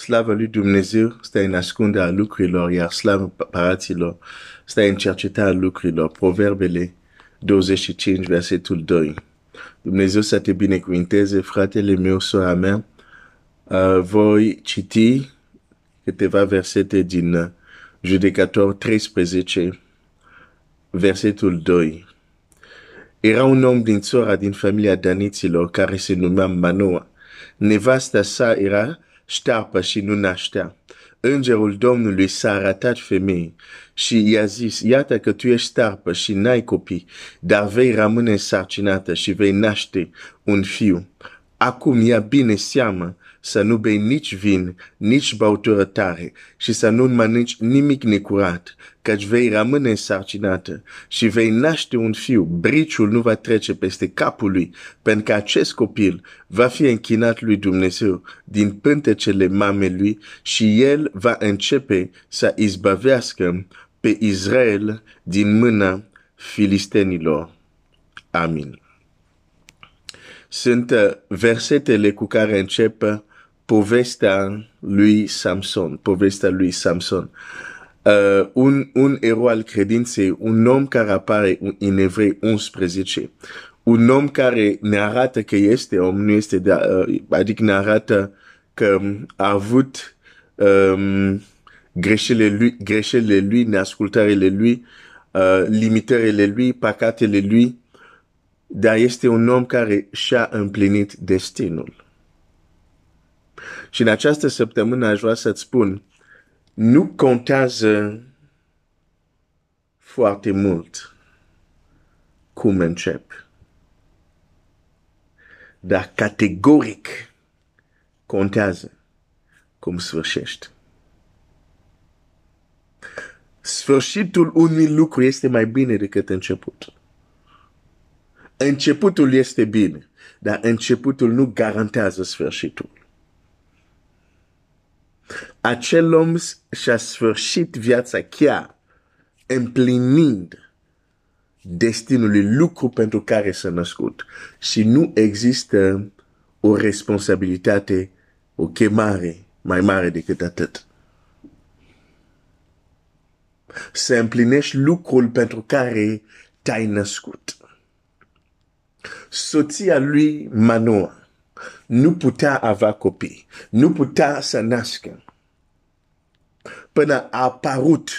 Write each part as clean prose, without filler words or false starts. Slavă lui Dumnezeu stă în ascunde a lucrurilor, iar slavă paraților stă în cerceta a lucrurilor. Proverbele 25, versetul 2. Dumnezeu să te binecuvinteze, fratele meu, sora mea. Voi citi câteva versete din Judecători 13, versetul 2. Era un om din țara din familia Daniților care se numea Manoah. Nevasta sa era ștarpă și nu naștea. Îngerul Domnului s-a arătat femeii și i-a zis: iată că tu ești ștarpă și n-ai copii, dar vei rămâne însărcinată și vei naște un fiu. Acum ia bine seamă să nu bei nici vin, nici băutură tare și să nu mănânci nimic necurat, căci vei rămâne însărcinată și vei naște un fiu. Briciul nu va trece peste capul lui, pentru că acest copil va fi închinat lui Dumnezeu din pântecele mamei lui și el va începe să izbăvească pe Israel din mâna filistenilor. Amin. Sunt versetele cu care încep povestea lui Samson, un erou al credinței, un om care apare în Evrei 11, un om care ne arată că este om, nu este, adică ne arată că a avut greșelile lui, neascultările lui, limitările lui, păcatele lui, dar este un om care și-a împlinit destinul. Și în această săptămână aș vrea să-ți spun, nu contează foarte mult cum încep, dar categoric contează cum sfârșești. Sfârșitul unui lucru este mai bine decât începutul. Începutul este bine, dar începutul nu garantează sfârșitul. Acel om și-a sfârșit viața chiar împlinind destinului, lucru pentru care s-a născut. Și nu există o responsabilitate, o chemare mai mare decât atât. Să împlinești lucrul pentru care te-ai născut. Soția lui Manoah nu putea avea copii, nu putea să nască, până a apărut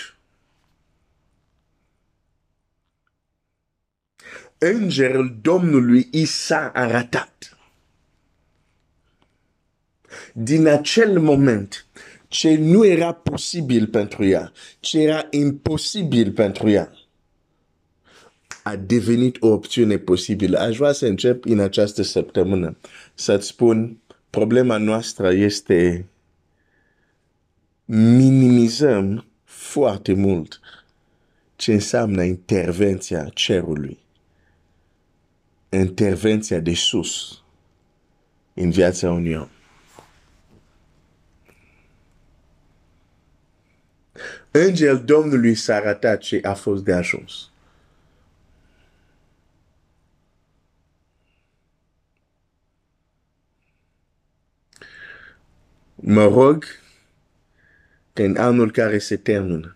îngerul Domnului, i s-a arătat. Din acel moment, ce nu era posibil pentru ea, ce era imposibil pentru ea, a devenit o opțiune posibilă. Aș vrea să încep în această săptămână să-ți spun, problema noastră este minimizăm foarte mult ce înseamnă intervenția cerului, intervenția de sus în viața unui om. Îngerul Domnului s-a arătat și a fost de ajuns. Mă rog că în anul care se termină,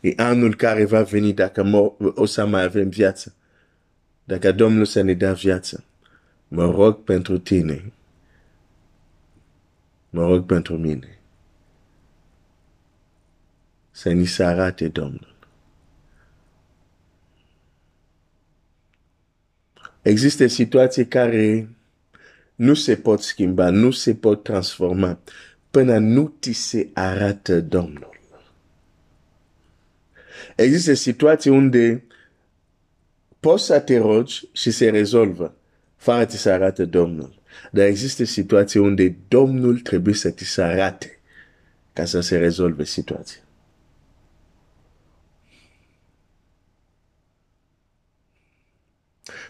în anul care va veni, dacă o să mai avem viață, dacă Domnul să ne dea viață, mă rog pentru tine, mă rog pentru mine, să ni se arate Domnul. Există situații care nu se pot schimba, nu se pot transforma, până nu ți se arată Domnul. Există situații unde poți să te rogi și se rezolvă, fără ți se arată Domnul. Dar există situații unde Domnul trebuie să ți se arate ca să se rezolve situația.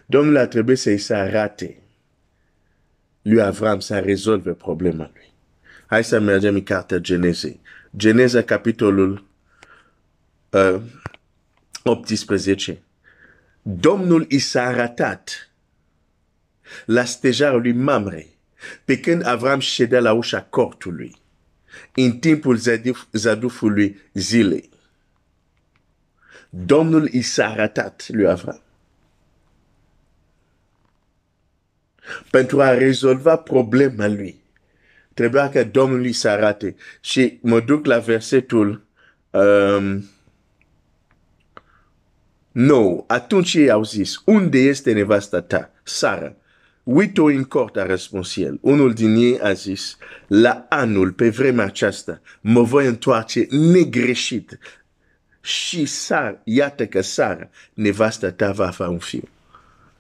Domnul a trebuit să-i se arate lui Avram să rezolve problema lui. Hai să mergem în cartea Genèse. Genèse capitolul 18. Domnul i s-a arătat la stejarul lui Mamre Pe când Avram ședea la ușa cortului, în timpul zadufului zilei, Domnul i s-a arătat lui Avram pentru a rezolva problema lui. Trebuia ca Domnul i s-a arătat. Și mă duc la versetul 9. Atunci ei au zis, unde este nevasta ta, Sara? Uit-o în cort, a răspuns el. Unul din ei a zis, la anul, pe vremea aceasta, mă voi întoarce negreșit. Și Sara, iată că Sara, nevasta ta, va avea un fiu.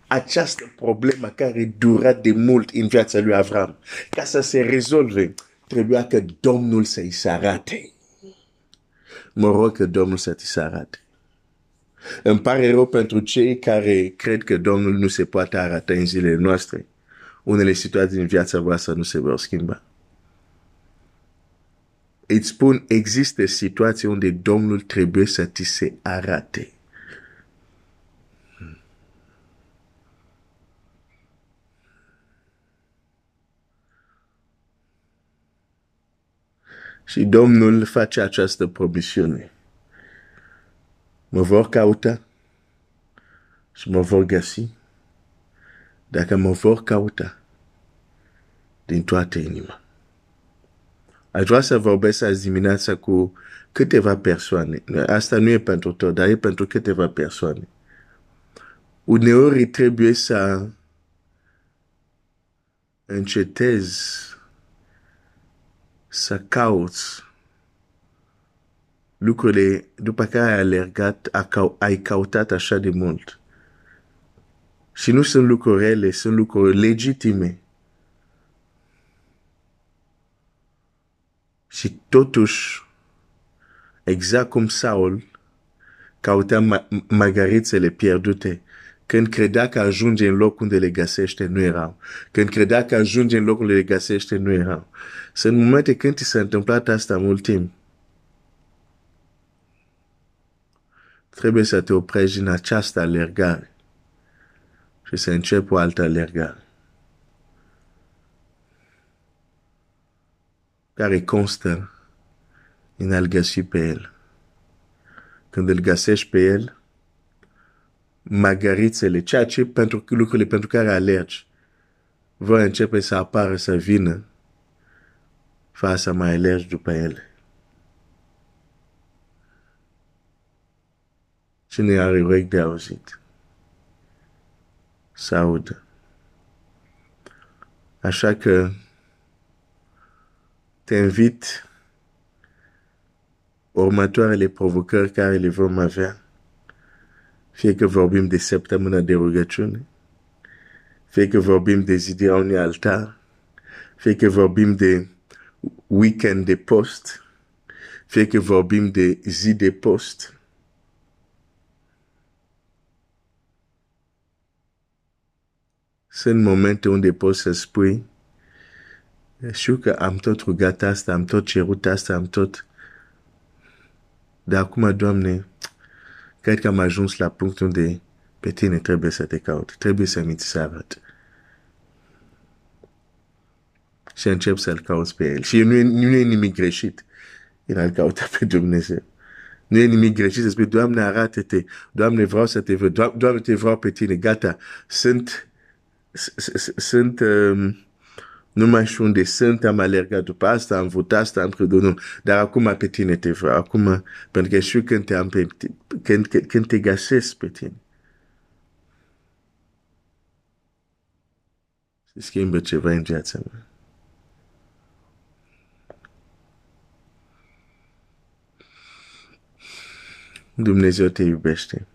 Această problemă care dura de mult în viața lui Avram, ca să se rezolve, trebuia că Domnul să-i se arate. Mă rog că Domnul să-i se arate. Îmi pare rău pentru cei care cred că Domnul nu se poate arata în zilele noastre. Unele situații din viața voastră nu se vor schimba. Îți spun, există situații unde Domnul trebuie să ți se arate. Și Domnul face această promisiune. Mă vor cauta și mă vor găsi, dacă mă vor cauta din toată inima. Aș vrea să vorbesc azi dimineața cu câteva persoane. Asta nu e pentru tot, dar e pentru câteva persoane. Uneori trebuie să încetez să cauți lucrurile după care ai alergat, ai cautat așa de mult. Și nu sunt lucruri rele, sunt lucruri legitime. Și totuși, exact cum Saul cauta măgărițele pierdute, când credea că ajunge în loc unde le găsește, nu erau. Când credea că ajunge în loc unde le găsește, nu erau. Sunt momente când ți s-a întâmplat asta mult timp. Trebuie să te oprești din această alergare și să începi o altă alergare care constă în a-L găsi pe El. Când îl găsești pe El, măgărițele, ceea ce pentru lucrurile pentru care alergi, vor începe să apară, să vină, fără să mai alergi după ele. Cine are urechi de auzit, să audă. Așa că te invit următoarele provocări care le vom avea, fie că vorbim de săptămâna de rugăciune, fie că vorbim de zi de a unui altar, fie că vorbim de weekend de post, fie că vorbim de zi de post. Sunt momente unde poți să spui, știu că am tot rugat asta, am tot cerut asta, am tot... Dar acum, Doamne, cred că am ajuns la punctul unde pe tine trebuie să te caut, trebuie să mi se arate. Și încep să-L cauți pe El. Și nu e nimic greșit în a-L cauta pe Dumnezeu. Nu e nimic greșit să spui, Doamne, arată-te, Doamne, vreau să te văd, Doamne, te vreau pe tine, gata, sunt nu mai știu unde sunt, am alergat după asta, am vrut asta, am crezut, nu. Dar acum pe tine te vreau, acum, pentru că știu când te găsesc pe tine. Se schimbă ceva în viața mea. Dumnezeu te iubește.